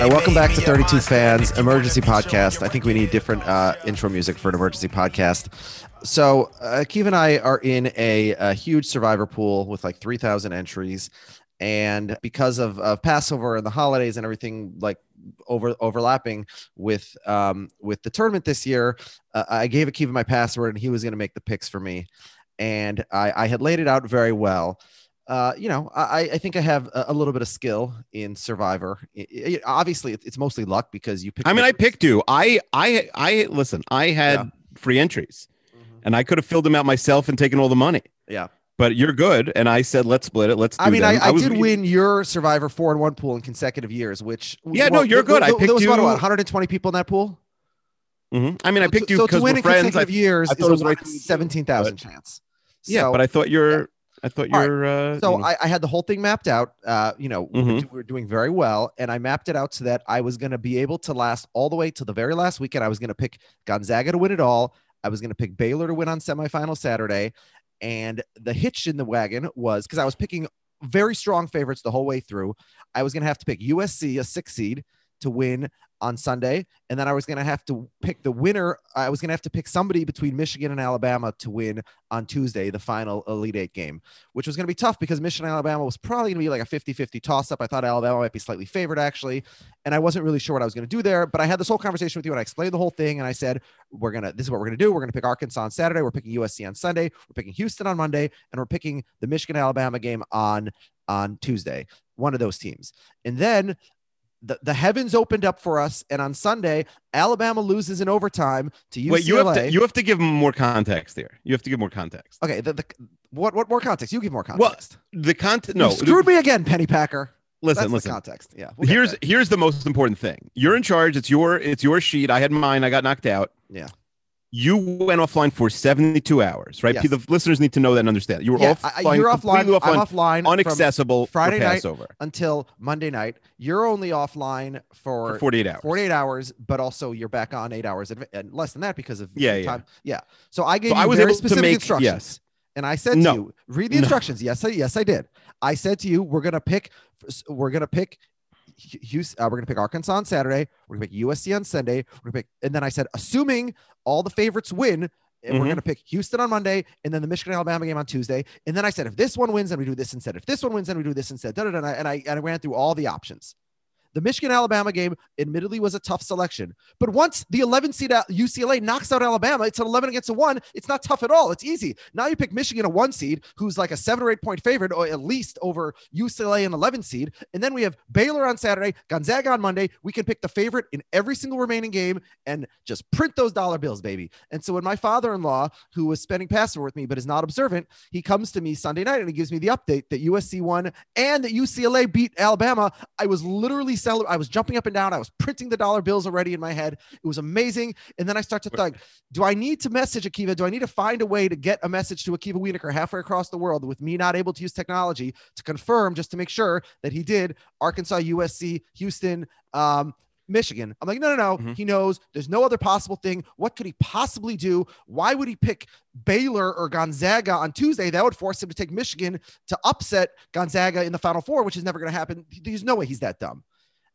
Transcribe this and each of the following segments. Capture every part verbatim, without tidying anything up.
All right, welcome back to thirty-two Fans Emergency Podcast. I think we need different uh, intro music for an emergency podcast. So uh, Akiva and I are in a, a huge survivor pool with like three thousand entries. And because of, of Passover and the holidays and everything like over overlapping with um, with the tournament this year, uh, I gave Akiva my password and he was going to make the picks for me. And I, I had laid it out very well. Uh, you know, I, I think I have a little bit of skill in Survivor. It, it, obviously, it's mostly luck because you picked. I mean, I picked you. I, I, I listen. I had yeah. free entries, mm-hmm. and I could have filled them out myself and taken all the money. Yeah, but you're good, and I said, let's split it. Let's. Do I mean, I, I, I did win your Survivor four in one pool in consecutive years, which yeah, well, no, you're good. Th- th- I picked there was you. What, what, one hundred twenty people in that pool. Mm-hmm. I mean, I picked so, you because so we're in friends. Consecutive I, years I is a right seventeen thousand chance. So, yeah, but I thought you're. Yeah. I thought you were. Right. Uh, so you know. I, I had the whole thing mapped out. Uh, you know, mm-hmm. we, do, we were doing very well. And I mapped it out so that I was going to be able to last all the way to the very last weekend. I was going to pick Gonzaga to win it all. I was going to pick Baylor to win on semifinal Saturday. And the hitch in the wagon was because I was picking very strong favorites the whole way through. I was going to have to pick U S C, a six seed, to win on Sunday. And then I was going to have to pick the winner. I was going to have to pick somebody between Michigan and Alabama to win on Tuesday, the final Elite Eight game, which was going to be tough because Michigan and Alabama was probably going to be like a fifty-fifty toss up. I thought Alabama might be slightly favored actually. And I wasn't really sure what I was going to do there, but I had this whole conversation with you and I explained the whole thing. And I said, we're going to, this is what we're going to do. We're going to pick Arkansas on Saturday. We're picking U S C on Sunday. We're picking Houston on Monday. And we're picking the Michigan Alabama game on, on Tuesday, one of those teams. And then The, the heavens opened up for us, and on Sunday, Alabama loses in overtime to U C L A. Wait, you have to, you have to give more context here. You have to give more context. Okay, the, the what what more context? You give more context. Well, the content. No, you screwed the, me again, Penny Packer. Listen, That's listen. The context. Yeah. We'll here's here's the most important thing. You're in charge. It's your it's your sheet. I had mine. I got knocked out. Yeah. You went offline for seventy-two hours, right? Yes. The listeners need to know that and understand. You were yeah, offline. I, you're offline, offline. I'm offline. Unaccessible from Friday for Passover. Night until Monday night. You're only offline for, for forty-eight hours. forty-eight hours, but also you're back on eight hours and less than that because of yeah, yeah. time. Yeah. So I gave so you I was very specific make, instructions. Yes. And I said no, to you, read the instructions. No. Yes, I, yes, I did. I said to you, we're gonna pick. We're gonna pick. Uh, we're going to pick Arkansas on Saturday. We're going to pick U S C on Sunday. We're gonna pick, and then I said, assuming all the favorites win, and mm-hmm. we're going to pick Houston on Monday and then the Michigan-Alabama game on Tuesday. And then I said, if this one wins, then we do this instead. If this one wins, then we do this instead. Da, da, da, da, and, I, and I ran through all the options. The Michigan-Alabama game admittedly was a tough selection. But once the eleven seed U C L A knocks out Alabama, it's an eleven against a one. It's not tough at all. It's easy. Now you pick Michigan, a one seed, who's like a seven or eight point favorite, or at least over U C L A, an eleven seed. And then we have Baylor on Saturday, Gonzaga on Monday. We can pick the favorite in every single remaining game and just print those dollar bills, baby. And so when my father-in-law, who was spending Passover with me but is not observant, he comes to me Sunday night and he gives me the update that U S C won and that U C L A beat Alabama, I was literally I was jumping up and down. I was printing the dollar bills already in my head. It was amazing. And then I start to think, do I need to message Akiva? Do I need to find a way to get a message to Akiva Weinerkur halfway across the world with me not able to use technology to confirm, just to make sure that he did Arkansas, U S C, Houston, um, Michigan? I'm like, no, no, no. Mm-hmm. He knows there's no other possible thing. What could he possibly do? Why would he pick Baylor or Gonzaga on Tuesday? That would force him to take Michigan to upset Gonzaga in the Final Four, which is never going to happen. There's no way he's that dumb.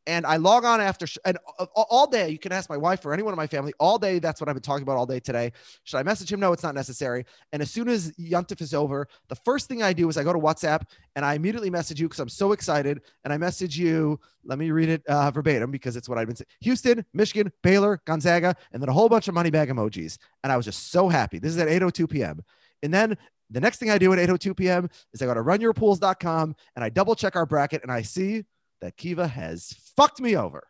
And I log on after, sh- and all day, you can ask my wife or anyone in my family, all day, that's what I've been talking about all day today. Should I message him? No, it's not necessary. And as soon as Yom Tov is over, the first thing I do is I go to WhatsApp and I immediately message you because I'm so excited. And I message you, let me read it uh, verbatim because it's what I've been saying. Houston, Michigan, Baylor, Gonzaga, and then a whole bunch of money bag emojis. And I was just so happy. This is at eight oh two p.m. And then the next thing I do at eight oh two p.m. is I go to run your pools dot com and I double check our bracket and I see that Kiva has fucked me over.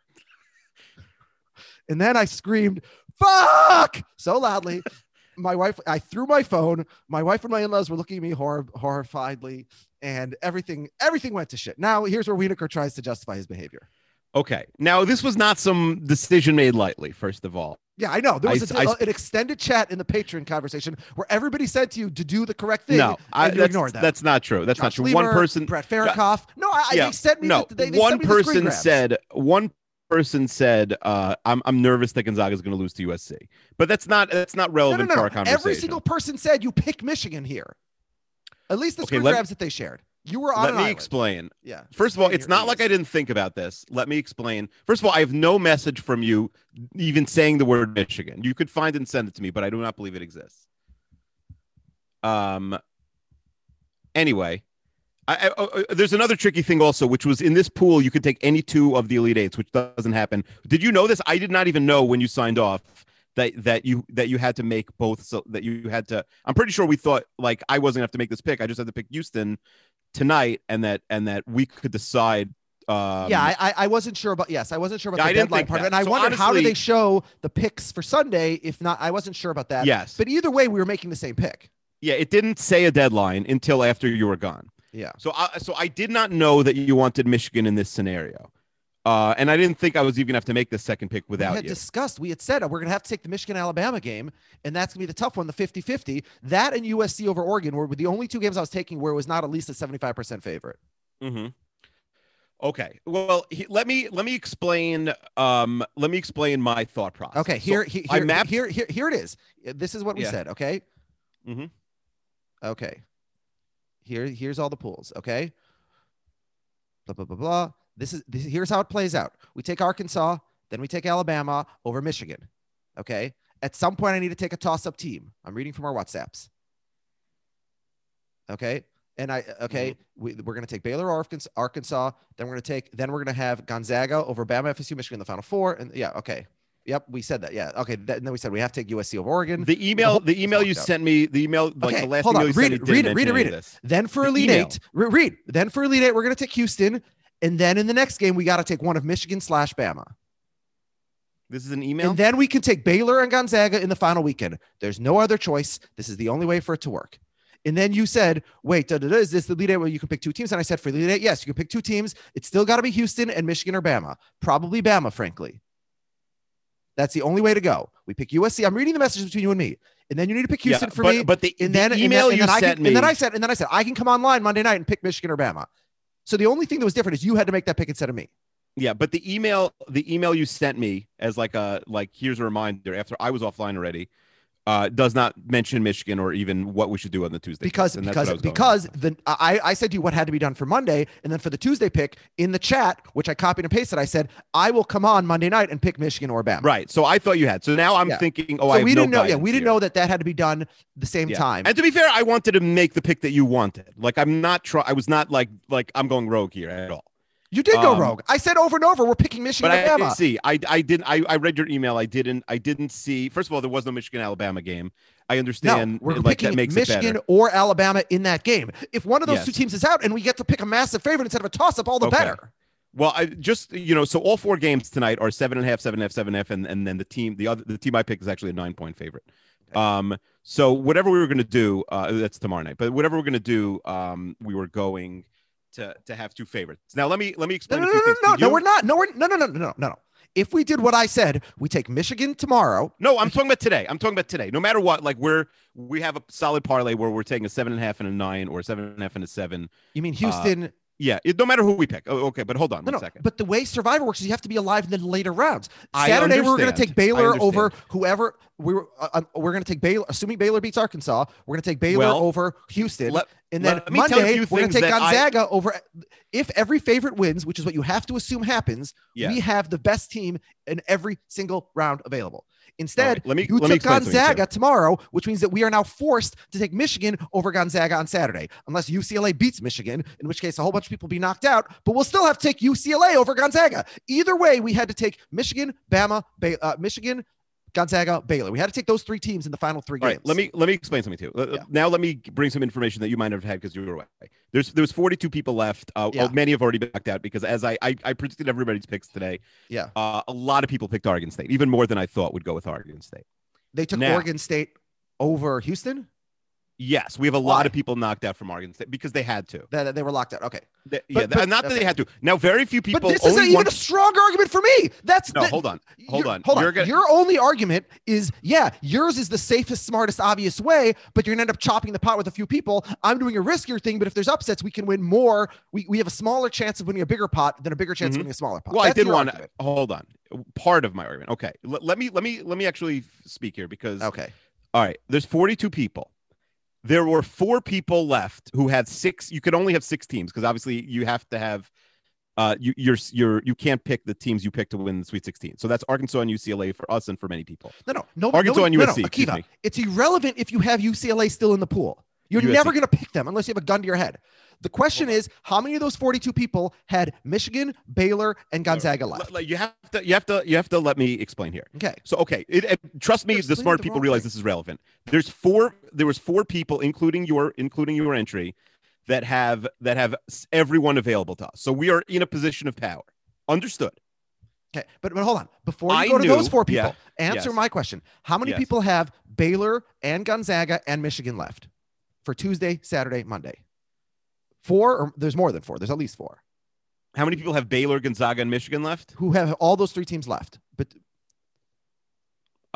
And then I screamed, fuck, so loudly. My wife, I threw my phone. My wife and my in-laws were looking at me hor- horrifiedly and everything, everything went to shit. Now here's where Weinerkur tries to justify his behavior. Okay. Now this was not some decision made lightly, first of all. Yeah, I know. There was I, a, I, an extended chat in the Patreon conversation where everybody said to you to do the correct thing. No, I you ignored that. That's not true. That's Josh not true. Lever, one person, Brett Farikoff. No, I, yeah, they sent me. No, the, they, they one sent me person the said. One person said, uh, "I'm I'm nervous that Gonzaga is going to lose to U S C." But that's not that's not relevant no, no, no, to our conversation. Every single person said you pick Michigan here. At least the screen okay, grabs me, that they shared. You were on. Let me island. explain. Yeah. First of all, it's not like I didn't think about this. Let me explain. First of all, I have no message from you even saying the word Michigan. You could find and send it to me, but I do not believe it exists. Um. Anyway, I, I, I, there's another tricky thing also, which was in this pool, you could take any two of the Elite Eights, which doesn't happen. Did you know this? I did not even know when you signed off that that you that you had to make both. So that you had to. I'm pretty sure we thought like I wasn't gonna have to make this pick. I just had to pick Houston tonight, and that and that we could decide. Um, yeah, I I wasn't sure about. Yes, I wasn't sure about yeah, the I deadline part. That. And I so wondered honestly, how do they show the picks for Sunday? If not, I wasn't sure about that. Yes, but either way, we were making the same pick. Yeah, it didn't say a deadline until after you were gone. Yeah. So I so I did not know that you wanted Michigan in this scenario, uh, and I didn't think I was even gonna have to make the second pick without you. We had you. discussed. We had said oh, we're gonna have to take the Michigan Alabama game, and that's gonna be the tough one, the fifty-fifty. That and U S C over Oregon were the only two games I was taking where it was not at least a seventy-five percent favorite. Mm-hmm. Okay. Well, he, let me let me explain. Um, let me explain my thought process. Okay. Here, so he, here, I mapped- here, here, here it is. This is what we yeah. said. Okay. Mm-hmm. Okay. Here, here's all the pools. Okay. Blah blah blah blah. This is this, here's how it plays out. We take Arkansas, then we take Alabama over Michigan. Okay. At some point, I need to take a toss-up team. I'm reading from our WhatsApps. Okay. And I, okay, we, we're going to take Baylor, Arkansas, Arkansas. Then we're going to take, then we're going to have Gonzaga over Bama, F S U, Michigan in the Final Four. And yeah, okay. Yep. We said that. Yeah. Okay. That, and then we said we have to take U S C over Oregon. The email, the, the email you out. sent me, the email, like okay, the last hold email on. you read sent it, me. Read it, read it, read it. Then for the Elite email. Eight, re- read. Then for Elite Eight, we're going to take Houston. And then in the next game, we got to take one of Michigan slash Bama. This is an email. And then we can take Baylor and Gonzaga in the final weekend. There's no other choice. This is the only way for it to work. And then you said, wait, da, da, da, is this the lead where you can pick two teams? And I said, for the lead, yes, you can pick two teams. It's still got to be Houston and Michigan or Bama. Probably Bama, frankly. That's the only way to go. We pick U S C. I'm reading the messages between you and me. And then you need to pick Houston yeah, for but, me. But the, and then, the email and then, and then you I sent can, me. And then I said, and then I said, I can come online Monday night and pick Michigan or Bama. So the only thing that was different is you had to make that pick instead of me. Yeah, but the email, the email you sent me as like a like here's a reminder after I was offline already, uh, does not mention Michigan or even what we should do on the Tuesday because pick. because because the I, I said to you what had to be done for Monday, and then for the Tuesday pick in the chat, which I copied and pasted, I said I will come on Monday night and pick Michigan or Bama. Right. So I thought you had. So now I'm yeah. thinking, oh, so I have we didn't no know. Yeah, we didn't here. know that that had to be done the same yeah. time. And to be fair, I wanted to make the pick that you wanted. Like I'm not try. I was not like like I'm going rogue here at all. You did go um, rogue. I said over and over, we're picking Michigan. But I Alabama. didn't see. I I didn't. I, I read your email. I didn't. I didn't see. First of all, there was no Michigan Alabama game. I understand. No, we're like, picking that makes Michigan it or Alabama in that game. If one of those yes. two teams is out, and we get to pick a massive favorite instead of a toss up, all the okay. better. Well, I just you know, so all four games tonight are seven and a half, seven and a half, seven and a half, and and then the team, the other, the team I picked is actually a nine point favorite. Okay. Um. So whatever we were going to do, uh, that's tomorrow night. But whatever we're going to do, um, we were going to to have two favorites. Now let me let me explain. No, no, no, no, no, we're not. No, we're no, no, no, no, no, no. If we did what I said, we take Michigan tomorrow. No, I'm talking about today. I'm talking about today. No matter what, like we're we have a solid parlay where we're taking a seven and a half and a nine, or seven and a half and a seven. You mean Houston, uh, Yeah, it, no matter who we pick. Oh, okay, but hold on no, one no, second. But the way Survivor works is you have to be alive in the later rounds. Saturday, we were going to take Baylor over whoever. We were uh, we're going to take Baylor, assuming Baylor beats Arkansas. We're going to take Baylor well, over Houston. Let, and then Monday, we're going to take Gonzaga I, over. If every favorite wins, which is what you have to assume happens, yeah. we have the best team in every single round available. Instead, right, let me, you let took me Gonzaga to tomorrow, which means that we are now forced to take Michigan over Gonzaga on Saturday, unless U C L A beats Michigan, in which case a whole bunch of people be knocked out, but we'll still have to take U C L A over Gonzaga. Either way, we had to take Michigan, Bama, ba- uh, Michigan, Gonzaga, Baylor. We had to take those three teams in the final three games. All right, let me let me explain something to you. Yeah. Now let me bring some information that you might have had because you were away. There's there was forty-two people left. Uh, yeah. well, many have already been knocked out because as I, I I predicted everybody's picks today. Yeah, uh, a lot of people picked Oregon State, even more than I thought would go with Oregon State. They took now, Oregon State over Houston. Yes, we have a Why? lot of people knocked out from Oregon State because they had to. They, they were locked out. Okay. They, but, yeah, but, not that okay. they had to. Now, very few people. But this is even a strong argument for me. That's no. The, hold on. Hold on. Hold on. Gonna... Your only argument is yeah, yours is the safest, smartest, obvious way. But you're gonna end up chopping the pot with a few people. I'm doing a riskier thing, but if there's upsets, we can win more. We we have a smaller chance of winning a bigger pot than a bigger chance mm-hmm. of winning a smaller pot. Well, That's I did want to hold on. Part of my argument. Okay. L- let me let me let me actually speak here because okay. All right. There's forty-two people. There were four people left who had six. You could only have six teams because obviously you have to have uh, you you're, you're, you can't pick the teams you pick to win the Sweet sixteen. So that's Arkansas and U C L A for us and for many people. No, no. no Arkansas no, and U S C. No, no, Akiva, it's irrelevant if you have U C L A still in the pool. You're U S C. Never going to pick them unless you have a gun to your head. The question is, how many of those forty-two people had Michigan, Baylor, and Gonzaga left? You have to, you have to, you have to let me explain here. Okay. So, okay, it, it, trust me, the smart people realize this is relevant. There's four. There was four people, including your, including your entry, that have that have everyone available to us. So we are in a position of power. Understood. Okay, but, but hold on. Before you I go to knew, those four people, yeah, answer yes. my question: how many yes. people have Baylor and Gonzaga and Michigan left for Tuesday, Saturday, Monday? Four, or there's more than four. There's at least four. How many people have Baylor, Gonzaga, and Michigan left? Who have all those three teams left, but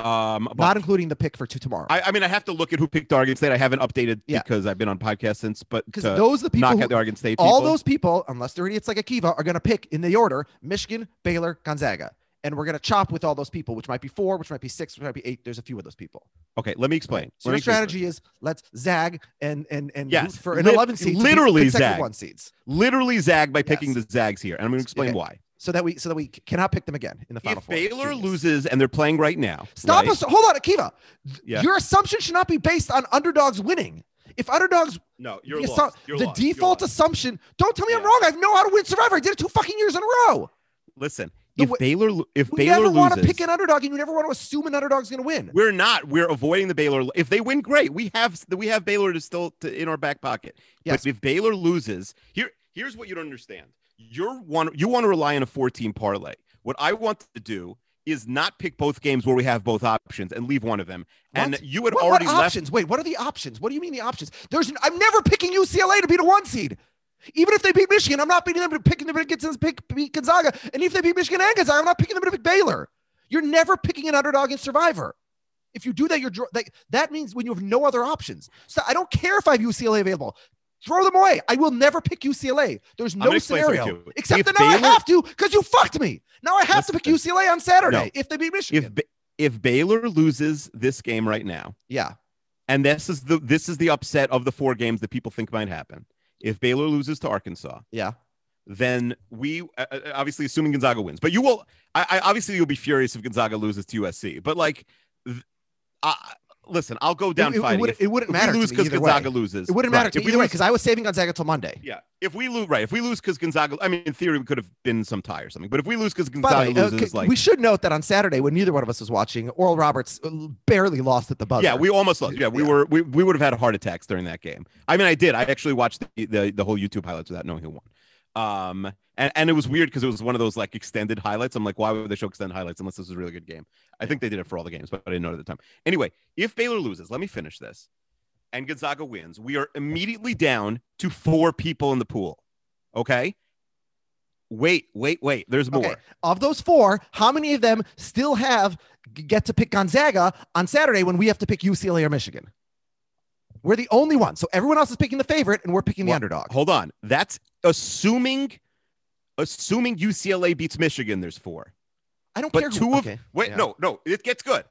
um, not including the pick for two tomorrow. I, I mean, I have to look at who picked Oregon State. I haven't updated yeah. because I've been on podcasts since, but because those are the people, knock who, out the Oregon State people. All those people, unless they're idiots like Akiva, are going to pick in the order Michigan, Baylor, Gonzaga. And we're going to chop with all those people, which might be four, which might be six, which might be eight. There's a few of those people. Okay, let me explain. So let your strategy is let's zag and and and yes. root for an Lit- eleven seed, literally zag one seeds, literally zag by yes. picking the zags here, and I'm going to explain okay. why. So that we so that we cannot pick them again in the final if four. If Baylor Genius. loses and they're playing right now, stop right? us. Hold on, Akiva. Yeah. Your assumption should not be based on underdogs winning. If underdogs, no, you're the, lost. You're the lost. default you're assumption. Lost. Don't tell me yeah. I'm wrong. I know how to win Survivor. I did it two fucking years in a row. Listen. If way, Baylor, if we Baylor never loses, want to pick an underdog, and you never want to assume an underdog's going to win. We're not. We're avoiding the Baylor. If they win, great. We have we have Baylor to still to, in our back pocket. Yes. But if Baylor loses, here here's what you don't understand. You're one. You want to rely on a four-team parlay. What I want to do is not pick both games where we have both options and leave one of them. What? And you had what, already what options? Left. Wait, what are the options? What do you mean the options? There's. An, I'm never picking U C L A to be the one seed. Even if they beat Michigan, I'm not picking them to pick, to pick beat Gonzaga. And if they beat Michigan and Gonzaga, I'm not picking them to pick Baylor. You're never picking an underdog in Survivor. If you do that, you're that, that means when you have no other options. So I don't care if I have U C L A available. Throw them away. I will never pick U C L A. There's no scenario. Except if that now Baylor, I have to because you fucked me. Now I have to pick U C L A on Saturday no, if they beat Michigan. If, ba- if Baylor loses this game right now. Yeah. And this is the this is the upset of the four games that people think might happen. If Baylor loses to Arkansas, yeah, then we uh, obviously assuming Gonzaga wins, but you will. I, I obviously you'll be furious if Gonzaga loses to U S C. But like, th- I, listen, I'll go down it, fighting. It, would, if, it wouldn't if matter because Gonzaga way. loses. It wouldn't right. matter to if me either lose, way because I was saving Gonzaga till Monday. Yeah, if we lose, right? If we lose because Gonzaga, I mein, in theory, we could have been some tie or something. But if we lose because Gonzaga way, loses, okay, like we should note that on Saturday when neither one of us was watching, Oral Roberts barely lost at the buzzer. Yeah, we almost lost. Yeah, we yeah. were we, we would have had heart attacks during that game. I mean, I did. I actually watched the the, the whole YouTube highlights without knowing who won. Um, and, and it was weird because it was one of those like extended highlights. I'm like, why would they show extended highlights unless this was a really good game? I think they did it for all the games, but I didn't know at the time. Anyway, if Baylor loses, let me finish this, and Gonzaga wins, we are immediately down to four people in the pool. Okay. Wait, wait, wait. There's more. Okay. Of those four, how many of them still have get to pick Gonzaga on Saturday when we have to pick U C L A or Michigan? We're the only one. So everyone else is picking the favorite and we're picking well, the underdog. Hold on. That's assuming assuming U C L A beats Michigan, there's four. I don't but care. Two who, of, okay. Wait, yeah. no, no, it gets good.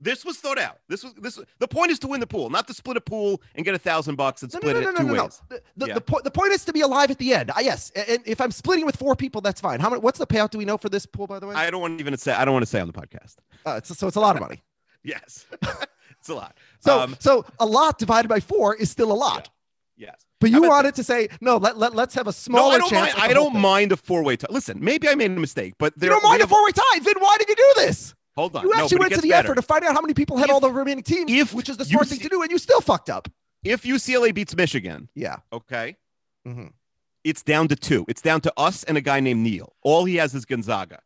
This was thought out. This was this. The point is to win the pool, not to split a pool and get a thousand bucks and no, split no, no, it no, two no, no, ways. No. The, yeah. the, po- the point is to be alive at the end. Uh, yes. And if I'm splitting with four people, that's fine. How many? What's the payout? Do we know for this pool, by the way? I don't want to even say. I don't want to say on the podcast. Uh, it's, so it's a lot of money. Yes, it's a lot. So um, so a lot divided by four is still a lot. Yeah. Yes. But you wanted to say, no, let, let, let's have a smaller no, I don't chance. Mind, I don't mind a four-way tie. Listen, maybe I made a mistake, but there, you don't mind a four-way tie. Then why did you do this? Hold on. You actually no, went to the better. effort to find out how many people had if, all the remaining teams, if which is the smart U C- thing to do, and you still fucked up. If U C L A beats Michigan. Yeah. Okay. Mm-hmm. It's down to two. It's down to us and a guy named Neil. All he has is Gonzaga.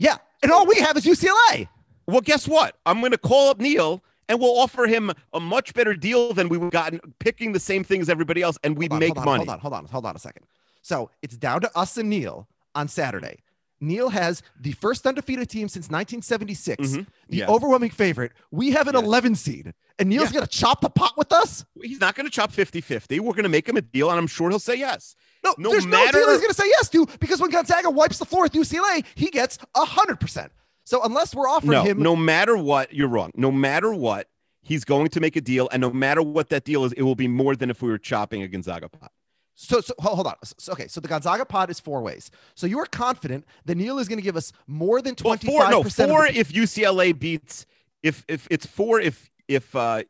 Yeah. And all we have is U C L A. Well, guess what? I'm going to call up Neil. And we'll offer him a much better deal than we would have gotten picking the same thing as everybody else, and we hold on, make hold on, money. Hold on, hold on, hold on a second. So it's down to us and Neil on Saturday. Neil has the first undefeated team since nineteen seventy-six, mm-hmm. the yeah. overwhelming favorite. We have an yeah. eleven seed, and Neil's yeah. going to chop the pot with us? He's not going to chop fifty-fifty. We're going to make him a deal, and I'm sure he'll say yes. No, no there's matter- no deal he's going to say yes to, because when Gonzaga wipes the floor with U C L A, he gets one hundred percent. So unless we're offering no, him. No matter what, you're wrong. No matter what, he's going to make a deal. And no matter what that deal is, it will be more than if we were chopping a Gonzaga pot. So, so hold on. So, okay. So the Gonzaga pot is four ways. So you are confident that Neil is going to give us more than twenty-five percent. Well, four, no, four the- if U C L A beats, if, if it's four, if, if, uh,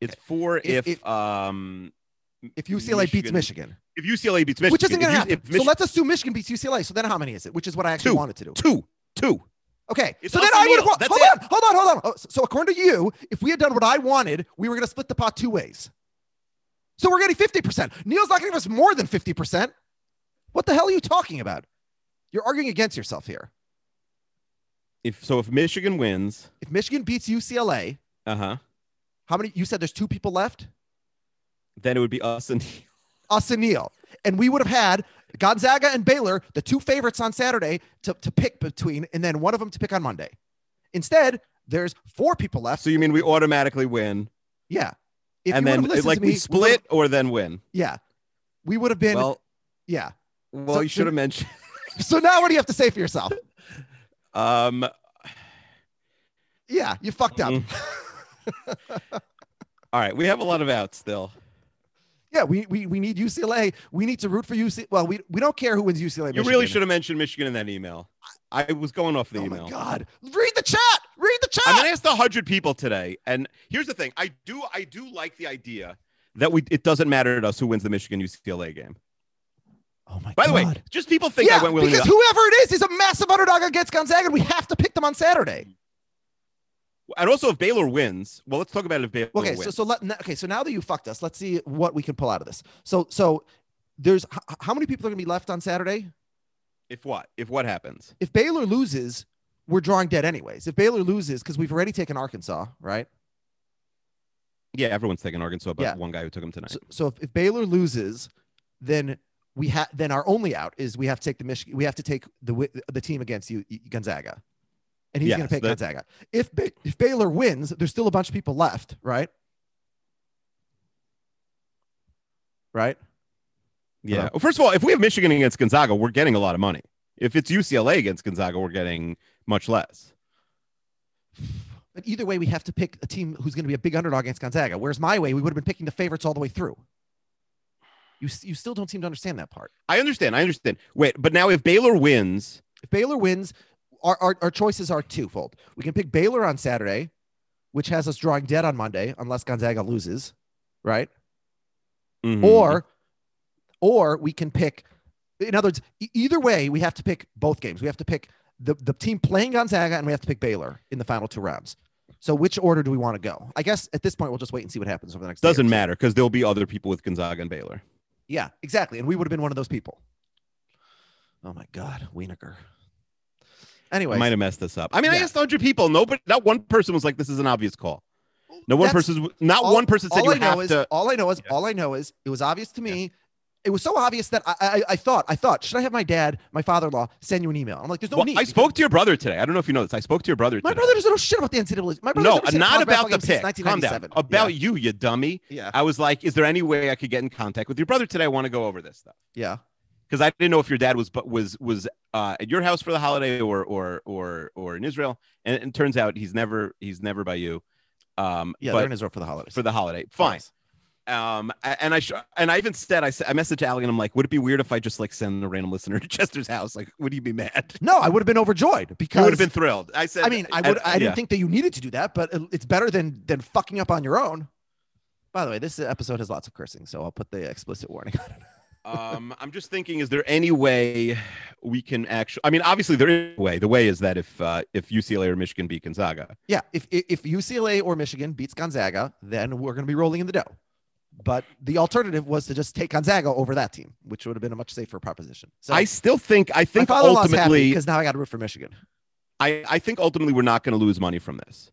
it's four, if, if, if um, If U C L A Michigan. beats Michigan. If U C L A beats Michigan. Which isn't going to happen. Michigan- so let's assume Michigan beats U C L A. So then how many is it? Which is what I actually two, wanted to do. Two. Two. Okay. It's so then I would hold on, hold on, hold on, hold on. So according to you, if we had done what I wanted, we were going to split the pot two ways. So we're getting fifty percent. Neil's not going to give us more than fifty percent. What the hell are you talking about? You're arguing against yourself here. If so, if Michigan wins, if Michigan beats U C L A, uh huh. How many? You said there's two people left. Then it would be us and us and Neil, and we would have had Gonzaga and Baylor, the two favorites on Saturday to, to pick between, and then one of them to pick on Monday. Instead, there's four people left. So you mean we automatically win? Yeah. If and then like me, we split we or then win. Yeah. We would have been. Well, yeah. Well, so, you should have so, mentioned. So now what do you have to say for yourself? Um. Yeah, you fucked up. All right. We have a lot of outs still. Yeah, we, we we need U C L A. We need to root for U C L A. Well, we we don't care who wins U C L A. You Michigan. Really should have mentioned Michigan in that email. I was going off the oh email. Oh, my God. Read the chat. Read the chat. I'm going to ask one hundred people today. And here's the thing. I do I do like the idea that we it doesn't matter to us who wins the Michigan U C L A game. Oh, my By God. By the way, just people think yeah, I went willing because whoever it is is a massive underdog against Gonzaga, and we have to pick them on Saturday. And also, if Baylor wins, well, let's talk about it if Baylor okay, wins. So, so let, okay, so now that you fucked us, let's see what we can pull out of this. So, so there's h- how many people are going to be left on Saturday? If what? If what happens? If Baylor loses, we're drawing dead anyways. If Baylor loses, because we've already taken Arkansas, right? Yeah, everyone's taken Arkansas, but yeah. one guy who took him tonight. So, so if, if Baylor loses, then we have then our only out is we have to take the Michigan. We have to take the the team against you, Gonzaga. And he's yes, going to pick that- Gonzaga. If ba- if Baylor wins, there's still a bunch of people left, right? Right? Yeah. Uh, well, first of all, if we have Michigan against Gonzaga, we're getting a lot of money. If it's U C L A against Gonzaga, we're getting much less. But either way, we have to pick a team who's going to be a big underdog against Gonzaga. Whereas my way, we would have been picking the favorites all the way through. You you still don't seem to understand that part. I understand. I understand. Wait, but now if Baylor wins... If Baylor wins... Our, our our choices are twofold. We can pick Baylor on Saturday, which has us drawing dead on Monday, unless Gonzaga loses, right? Mm-hmm. Or, or we can pick. In other words, e- either way, we have to pick both games. We have to pick the the team playing Gonzaga, and we have to pick Baylor in the final two rounds. So, which order do we want to go? I guess at this point, we'll just wait and see what happens over the next. Doesn't matter because there'll be other people with Gonzaga and Baylor. Yeah, exactly, and we would have been one of those people. Oh my God, Weinerkur. Anyway, I might have messed this up. I mean, yeah. I asked one hundred people. Nobody, not one person was like, "This is an obvious call." No one That's, person, not all, one person said all you I have know is, to. All I know is, yeah. all I know is, it was obvious to me. Yeah. It was so obvious that I, I, I thought, I thought, should I have my dad, my father-in-law, send you an email? I'm like, there's no well, need. I spoke to your brother today. I don't know if you know this. I spoke to your brother today. My brother doesn't know shit about the N C double A. My brother no, not about the pick. Calm down. About yeah. you, you dummy. Yeah. I was like, is there any way I could get in contact with your brother today? I want to go over this stuff. Yeah. Because I didn't know if your dad was was was uh, at your house for the holiday or or or or in Israel. And it, it turns out he's never he's never by you. Um, yeah, they're in Israel for the holidays. For the holiday. Fine. Nice. Um, and I, sh- and I even said, I, I messaged Allie and I'm like, would it be weird if I just like send a random listener to Chester's house? Like, would you be mad? No, I would have been overjoyed because I would have been thrilled. I said, I mean, I would, I, I didn't yeah. think that you needed to do that, but it's better than, than fucking up on your own. By the way, this episode has lots of cursing, so I'll put the explicit warning on it. um, I'm just thinking, is there any way we can actually, I mean, obviously there is a way. The way is that if, uh, if U C L A or Michigan beat Gonzaga. Yeah. If, if U C L A or Michigan beats Gonzaga, then we're going to be rolling in the dough. But the alternative was to just take Gonzaga over that team, which would have been a much safer proposition. So I still think I think ultimately because now I got to root for Michigan. I, I think ultimately we're not going to lose money from this.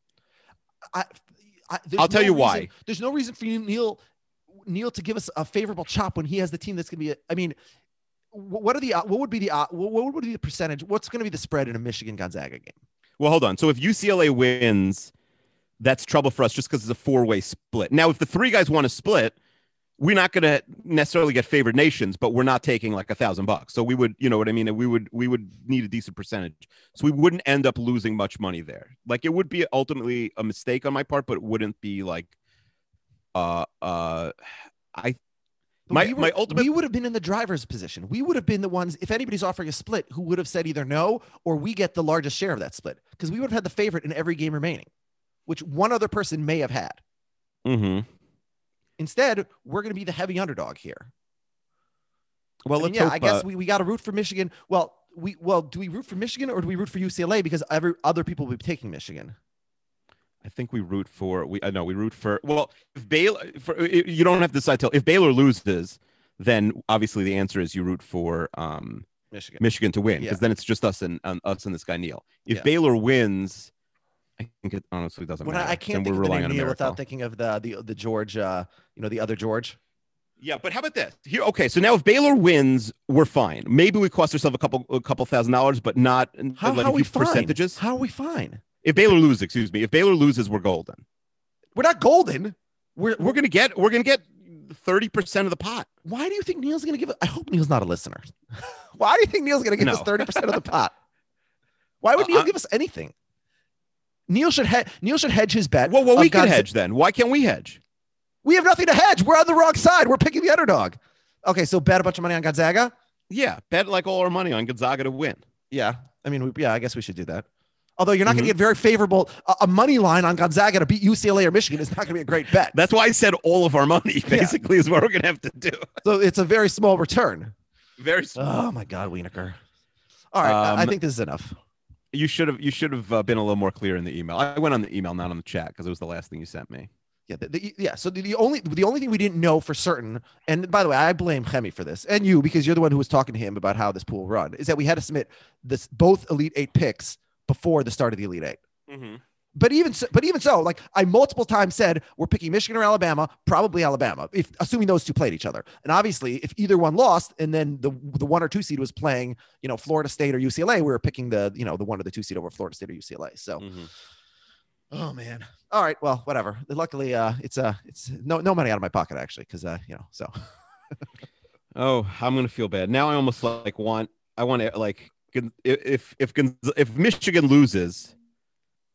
I, I, I'll tell no you reason, why. There's no reason for Neil Neil to give us a favorable chop when he has the team that's going to be. A, I mean, what are the what would be the what would be the percentage? What's going to be the spread in a Michigan Gonzaga game? Well, hold on. So if U C L A wins, that's trouble for us just because it's a four-way split. Now, if the three guys want to split, we're not going to necessarily get favored nations, but we're not taking like a thousand bucks. So we would, you know what I mean? We would, we would need a decent percentage. So we wouldn't end up losing much money there. Like it would be ultimately a mistake on my part, but it wouldn't be like, uh, uh, I, my, we were, my ultimate, we would have been in the driver's position. We would have been the ones, if anybody's offering a split, who would have said either no, or we get the largest share of that split. Cause we would have had the favorite in every game remaining, which one other person may have had. Mm-hmm. Instead, we're going to be the heavy underdog here. Well, I mean, let's yeah, hope, I guess uh, we, we got to root for Michigan. Well, we well, do we root for Michigan or do we root for U C L A? Because every other people will be taking Michigan. I think we root for we. I uh, know we root for. Well, if Baylor, for, you don't have to decide till if Baylor loses, then obviously the answer is you root for um, Michigan. Michigan to win because yeah. then it's just us and um, us and this guy Neil. If yeah. Baylor wins. I think it honestly doesn't when matter. I can't think we're of the name Neil without thinking of the the the George, uh, you know, the other George. Yeah, but how about this? Here, okay, so now if Baylor wins, we're fine. Maybe we cost ourselves a couple a couple thousand dollars, but not how, like how a few we percentages. Fine? How are we fine? If Baylor loses, excuse me, if Baylor loses, we're golden. We're not golden. We're we're gonna get we're gonna get thirty percent of the pot. Why do you think Neil's gonna give? I hope Neil's not a listener. Why do you think Neil's gonna give no. us thirty percent of the pot? Why would uh, Neil I'm, give us anything? Neil should he- Neil should hedge his bet. Well, well we Gonzaga. Can hedge then. Why can't we hedge? We have nothing to hedge. We're on the wrong side. We're picking the underdog. Okay, so bet a bunch of money on Gonzaga? Yeah, bet like all our money on Gonzaga to win. Yeah, I mean, we, yeah, I guess we should do that. Although you're not mm-hmm. going to get very favorable. A, a money line on Gonzaga to beat U C L A or Michigan is not going to be a great bet. That's why I said all of our money, basically, yeah. is what we're going to have to do. So it's a very small return. Very small. Oh, my God, Weinerkur. All right, um, I think this is enough. You should have you should have uh, been a little more clear in the email. I went on the email, not on the chat, because it was the last thing you sent me. Yeah, the, the, yeah. So the, the only the only thing we didn't know for certain, and by the way, I blame Hemi for this, and you because you're the one who was talking to him about how this pool run, is that we had to submit this both Elite Eight picks before the start of the Elite Eight. Mm-hmm. But even so, but even so, like I multiple times said, we're picking Michigan or Alabama, probably Alabama, if assuming those two played each other. And obviously, if either one lost, and then the the one or two seed was playing, you know, Florida State or U C L A, we were picking the you know the one or the two seed over Florida State or U C L A. So, mm-hmm. oh man, all right, well, whatever. Luckily, uh, it's uh it's no no money out of my pocket actually, because uh, you know, so. oh, I'm gonna feel bad now. I almost like want I want to like if if if Michigan loses.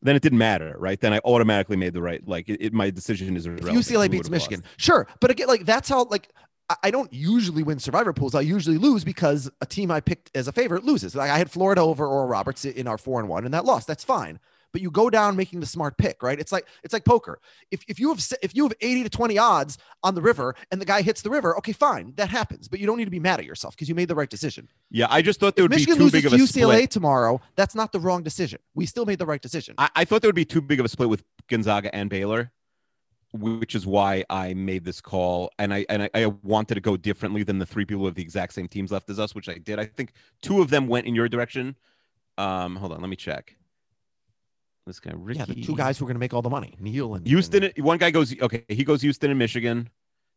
Then it didn't matter, right? Then I automatically made the right, like, it, it my decision is irrelevant. If U C L A beats Michigan, lost. Sure. But again, like, that's how, like, I, I don't usually win survivor pools. I usually lose because a team I picked as a favorite loses. Like, I had Florida over Oral Roberts in our four and one, and that lost. That's fine. But you go down making the smart pick, right? It's like it's like poker. If if you have if you have eighty to twenty odds on the river and the guy hits the river, okay, fine, that happens. But you don't need to be mad at yourself because you made the right decision. Yeah, I just thought there would be too big of a split. If Michigan loses to U C L A tomorrow, that's not the wrong decision. We still made the right decision. I, I thought there would be too big of a split with Gonzaga and Baylor, which is why I made this call. And I and I, I wanted to go differently than the three people with the exact same teams left as us, which I did. I think two of them went in your direction. Um, hold on, let me check. This guy, Ricky. Yeah, the two guys who are going to make all the money, Neil and Houston. And, one guy goes, okay, he goes Houston and Michigan.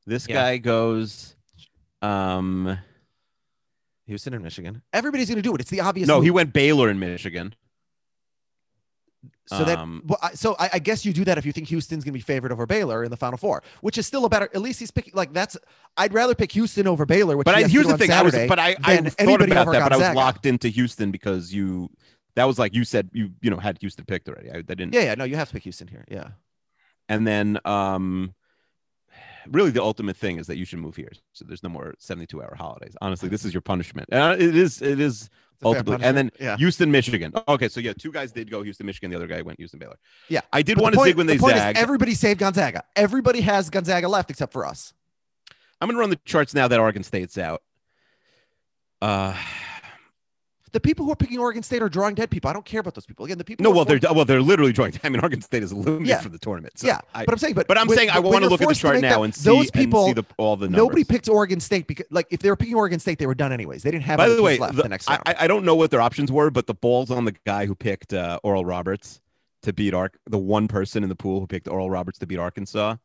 This yeah. guy goes Um, Houston and Michigan. Everybody's going to do it. It's the obvious. No, move. He went Baylor and Michigan. So that, um, well, I, so I, I guess you do that if you think Houston's going to be favored over Baylor in the Final Four, which is still a better. At least he's picking like that's. I'd rather pick Houston over Baylor. Which but I, here's the thing, Saturday I was, but I, I thought about that, but I was locked into Houston because you. That was like you said you you know had Houston picked already. I, I didn't. Yeah, yeah, no, you have to pick Houston here. Yeah, and then um, really the ultimate thing is that you should move here. So there's no more seventy-two hour holidays. Honestly, this is your punishment. And it is. It is. Ultimately. And then yeah. Houston, Michigan. Okay, so yeah, two guys did go Houston, Michigan. The other guy went Houston, Baylor. Yeah, I did but want to point, dig when they the point zagged. Is everybody saved Gonzaga. Everybody has Gonzaga left except for us. I'm gonna run the charts now that Oregon State's out. Uh, the people who are picking Oregon State are drawing dead people. I don't care about those people. Again, the people. No, well, forced- they're well, they're literally drawing. I mean, Oregon State is eliminated yeah. from the tournament. So yeah, I, but I'm saying, but, but I'm with, saying I want to look at the chart now that, and see those people. See the, all the numbers. Nobody picked Oregon State because, like, if they were picking Oregon State, they were done anyways. They didn't have. By the way, left the, the next round. I, I don't know what their options were, but the ball's on the guy who picked uh, Oral Roberts to beat Ark. The one person in the pool who picked Oral Roberts to beat Arkansas.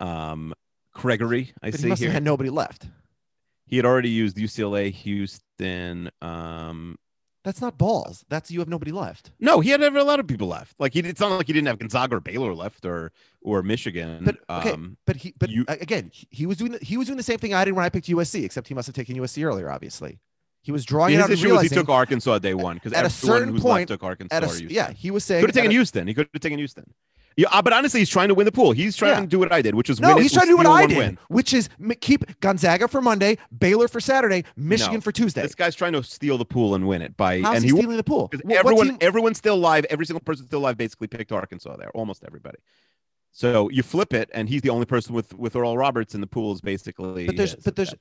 Um, Gregory, I but see he must here. Have had nobody left. He had already used U C L A, Houston. Um, That's not balls. That's you have nobody left. No, he had never a lot of people left. Like he, it's not like he didn't have Gonzaga or Baylor left or or Michigan. But okay, um, but he, but you, again, he was doing the, he was doing the same thing I did when I picked U S C, except he must have taken U S C earlier. Obviously, he was drawing his it out issue. And realizing, was he took Arkansas day one because at a certain who's point left took Arkansas. At a, or Houston. Yeah, he was saying could have taken a, Houston. He could have taken Houston. Yeah, but honestly, he's trying to win the pool. He's trying yeah. to do what I did, which is no, win he's it, trying to do what I did, win. Which is keep Gonzaga for Monday, Baylor for Saturday, Michigan no, for Tuesday. This guy's trying to steal the pool and win it by How's and he, he stealing won, the pool because well, everyone, team? everyone's still live. Every single person still live basically picked Arkansas there, almost everybody. So you flip it, and he's the only person with with Oral Roberts in the pool is basically. But there's, yeah, but there's. Bad.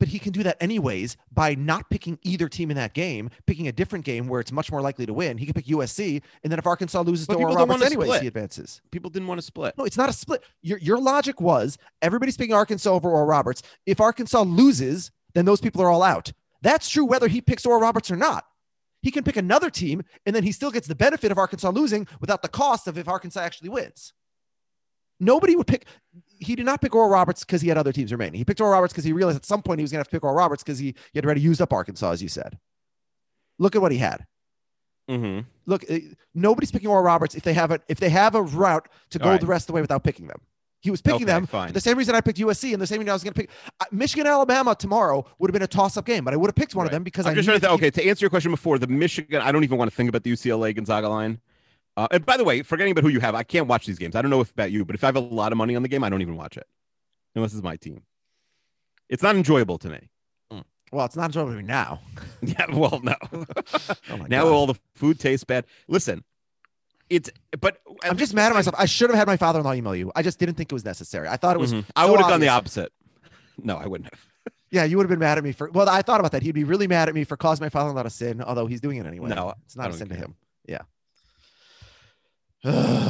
But he can do that anyways by not picking either team in that game, picking a different game where it's much more likely to win. He can pick U S C, and then if Arkansas loses to Oral Roberts anyways, split. He advances. People didn't want to split. No, it's not a split. Your your logic was everybody's picking Arkansas over Oral Roberts. If Arkansas loses, then those people are all out. That's true whether he picks Oral Roberts or not. He can pick another team, and then he still gets the benefit of Arkansas losing without the cost of if Arkansas actually wins. Nobody would pick. He did not pick Oral Roberts because he had other teams remaining. He picked Oral Roberts because he realized at some point he was going to have to pick Oral Roberts because he, he had already used up Arkansas, as you said. Look at what he had. Mm-hmm. Look, nobody's picking Oral Roberts if they have a, if they have a route to go right. the rest of the way without picking them. He was picking okay, them fine. For the same reason I picked U S C and the same reason I was going to pick uh, Michigan, Alabama tomorrow would have been a toss-up game, but I would have picked one right. of them because I'm I just trying to th- okay, to answer your question before, the Michigan, I don't even want to think about the U C L A Gonzaga line. Uh, and by the way, forgetting about who you have, I can't watch these games. I don't know if about you, but if I have a lot of money on the game, I don't even watch it unless it's my team. It's not enjoyable to me. Mm. Well, it's not enjoyable to me now. yeah, well, no. oh now God. All the food tastes bad. Listen, it's but I'm just mad at myself. I should have had my father-in-law email you. I just didn't think it was necessary. I thought it was. Mm-hmm. So I would have done the opposite. No, I wouldn't have. Yeah, you would have been mad at me for. Well, I thought about that. He'd be really mad at me for causing my father-in-law to sin, although he's doing it anyway. No, it's not a sin care. To him. Yeah. All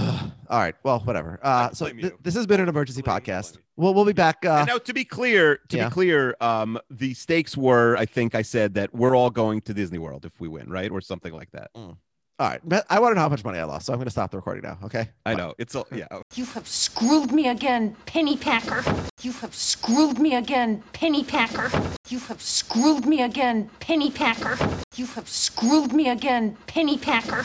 right. Well, whatever. Uh, so th- this has been an emergency podcast. We'll we'll be back. Uh, now, to be clear, to yeah. be clear, um, the stakes were, I think I said that we're all going to Disney World if we win, right, or something like that. Mm. All right. I want to know how much money I lost, so I'm going to stop the recording now. Okay. I know it's all. Yeah. You have screwed me again, Penny Packer. You have screwed me again, Penny Packer. You have screwed me again, Penny Packer. You have screwed me again, Penny Packer.